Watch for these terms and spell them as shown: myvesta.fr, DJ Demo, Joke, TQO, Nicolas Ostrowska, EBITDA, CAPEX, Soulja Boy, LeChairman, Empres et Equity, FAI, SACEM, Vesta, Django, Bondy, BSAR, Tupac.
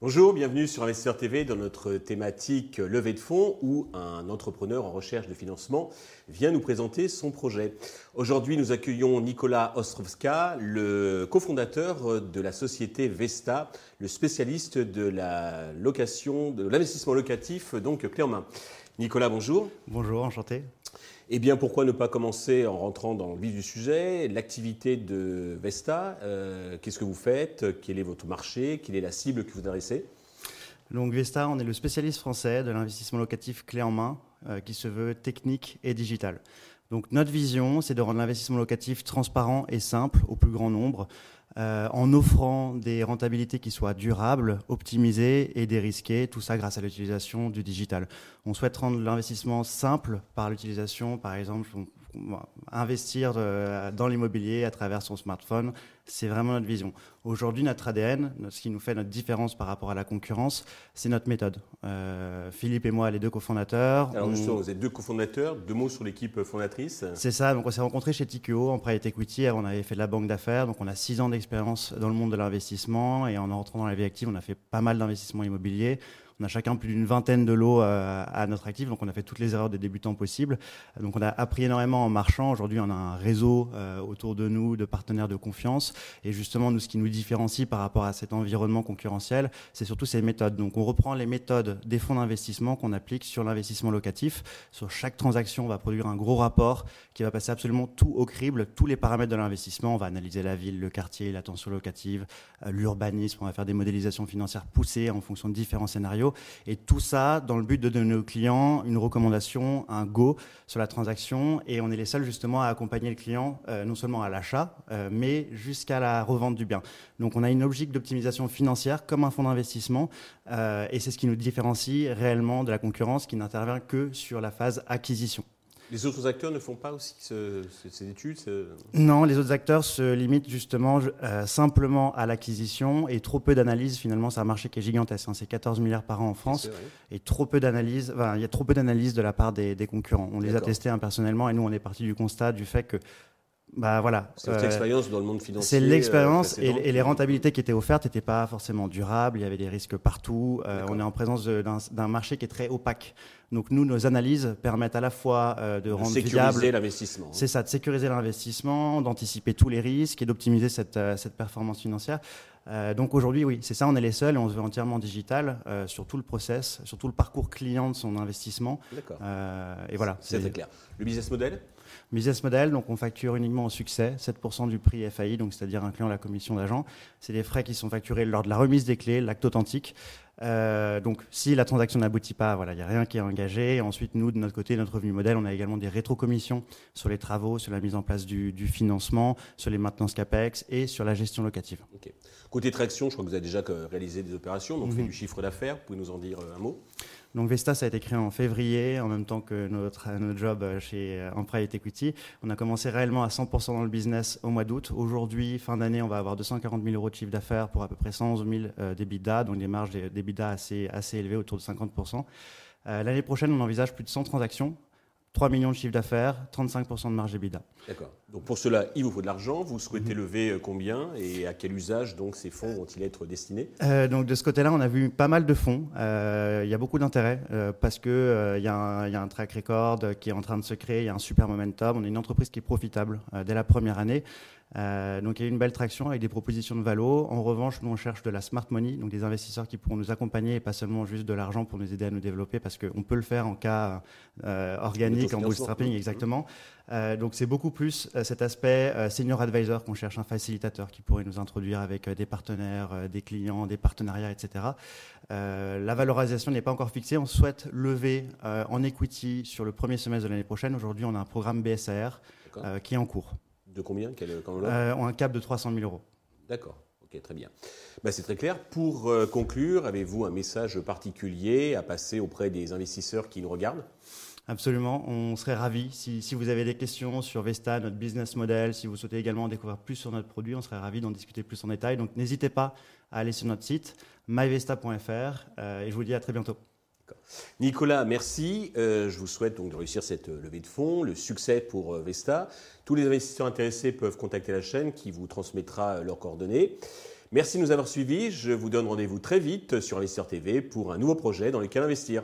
Bonjour, bienvenue sur Investisseur TV dans notre thématique levée de fonds où un entrepreneur en recherche de financement vient nous présenter son projet. Aujourd'hui, nous accueillons Nicolas Ostrowska, le cofondateur de la société Vesta, le spécialiste de la location, de l'investissement locatif, donc clé en main. Nicolas, bonjour. Bonjour, enchanté. Eh bien, pourquoi ne pas commencer en rentrant dans le vif du sujet, l'activité de Vesta, qu'est-ce que vous faites, quel est votre marché, quelle est la cible que vous adressez ? Donc Vesta, on est le spécialiste français de l'investissement locatif clé en main qui se veut technique et digital. Donc notre vision, c'est de rendre l'investissement locatif transparent et simple au plus grand nombre en offrant des rentabilités qui soient durables, optimisées et dérisquées, tout ça grâce à l'utilisation du digital. On souhaite rendre l'investissement simple par l'utilisation, par exemple, investir dans l'immobilier à travers son smartphone, c'est vraiment notre vision. Aujourd'hui, notre ADN, ce qui nous fait notre différence par rapport à la concurrence, c'est notre méthode. Philippe et moi, les deux cofondateurs. Alors justement, vous êtes deux cofondateurs, deux mots sur l'équipe fondatrice. C'est ça, donc on s'est rencontrés chez TQO, en Empres et Equity, on avait fait de la banque d'affaires, donc on a 6 ans d'expérience dans le monde de l'investissement et en rentrant dans la vie active, on a fait pas mal d'investissements immobiliers. On a chacun plus d'une vingtaine de lots à notre actif, donc on a fait toutes les erreurs des débutants possibles. Donc on a appris énormément en marchant. Aujourd'hui, on a un réseau autour de nous, de partenaires de confiance. Et justement, nous, ce qui nous différencie par rapport à cet environnement concurrentiel, c'est surtout ces méthodes. Donc on reprend les méthodes des fonds d'investissement qu'on applique sur l'investissement locatif. Sur chaque transaction, on va produire un gros rapport qui va passer absolument tout au crible, tous les paramètres de l'investissement. On va analyser la ville, le quartier, la tension locative, l'urbanisme. On va faire des modélisations financières poussées en fonction de différents scénarios. Et tout ça dans le but de donner aux clients une recommandation, un go sur la transaction. Et on est les seuls justement à accompagner le client, non seulement à l'achat, mais jusqu'à la revente du bien. Donc on a une logique d'optimisation financière comme un fonds d'investissement. Et c'est ce qui nous différencie réellement de la concurrence qui n'intervient que sur la phase acquisition. Les autres acteurs ne font pas aussi ces études ? Non, les autres acteurs se limitent justement simplement à l'acquisition et trop peu d'analyse. Finalement, c'est un marché qui est gigantesque. Hein, c'est 14 milliards par an en France et trop peu d'analyse. Enfin, il y a trop peu d'analyse de la part des concurrents. On les a testés impersonnellement et nous, on est parti du constat du fait que c'est l'expérience dans le monde financier. C'est l'expérience et les rentabilités qui étaient offertes n'étaient pas forcément durables. Il y avait des risques partout. On est en présence d'un marché qui est très opaque. Donc nous, nos analyses permettent à la fois de rendre sécuriser l'investissement. C'est ça, de sécuriser l'investissement, d'anticiper tous les risques et d'optimiser cette performance financière. Donc aujourd'hui, oui, c'est ça, on est les seuls et on se veut entièrement digital sur tout le process, sur tout le parcours client de son investissement. D'accord. Et voilà. C'est très clair. Le business model ? Business model, donc on facture uniquement au succès, 7% du prix FAI, donc c'est-à-dire incluant la commission d'agent. C'est des frais qui sont facturés lors de la remise des clés, l'acte authentique. Donc si la transaction n'aboutit pas, il n'y a rien qui est engagé. Ensuite, nous, de notre côté, notre revenu modèle, on a également des rétrocommissions sur les travaux, sur la mise en place du financement, sur les maintenances CAPEX et sur la gestion locative. Okay. Côté traction, je crois que vous avez déjà réalisé des opérations, donc fait du chiffre d'affaires. Vous pouvez nous en dire un mot ? Donc Vesta, ça a été créé en février, en même temps que notre job chez Empres et Equity. On a commencé réellement à 100% dans le business au mois d'août. Aujourd'hui, fin d'année, on va avoir 240 000 euros de chiffre d'affaires pour à peu près 111 000 d'EBITDA, donc des marges d'EBITDA assez élevées, autour de 50%. L'année prochaine, on envisage plus de 100 transactions. 3 millions de chiffre d'affaires, 35% de marge EBITDA. D'accord. Donc pour cela, il vous faut de l'argent. Vous souhaitez lever combien et à quel usage donc ces fonds vont-ils être destinés ? Donc de ce côté-là, on a vu pas mal de fonds. Il y a beaucoup d'intérêt parce qu'il y a un track record qui est en train de se créer. Il y a un super momentum. On est une entreprise qui est profitable dès la première année. Donc il y a eu une belle traction avec des propositions de valo. En revanche, nous on cherche de la smart money, donc des investisseurs qui pourront nous accompagner et pas seulement juste de l'argent pour nous aider à nous développer, parce qu'on peut le faire en cas organique, en bootstrapping, exactement. Donc c'est beaucoup plus cet aspect senior advisor qu'on cherche, un facilitateur qui pourrait nous introduire avec des partenaires, des clients, des partenariats, etc. La valorisation n'est pas encore fixée. On souhaite lever en equity sur le premier semestre de l'année prochaine. Aujourd'hui, on a un programme BSAR qui est en cours. De combien ? Un cap de 300 000 euros. D'accord, ok, très bien. C'est très clair. Pour conclure, avez-vous un message particulier à passer auprès des investisseurs qui nous regardent ? Absolument, on serait ravis. Si vous avez des questions sur Vesta, notre business model, si vous souhaitez également en découvrir plus sur notre produit, on serait ravis d'en discuter plus en détail. Donc n'hésitez pas à aller sur notre site myvesta.fr et je vous dis à très bientôt. Nicolas, merci. Je vous souhaite donc de réussir cette levée de fonds, le succès pour Vesta. Tous les investisseurs intéressés peuvent contacter la chaîne qui vous transmettra leurs coordonnées. Merci de nous avoir suivis. Je vous donne rendez-vous très vite sur Investisseur TV pour un nouveau projet dans lequel investir.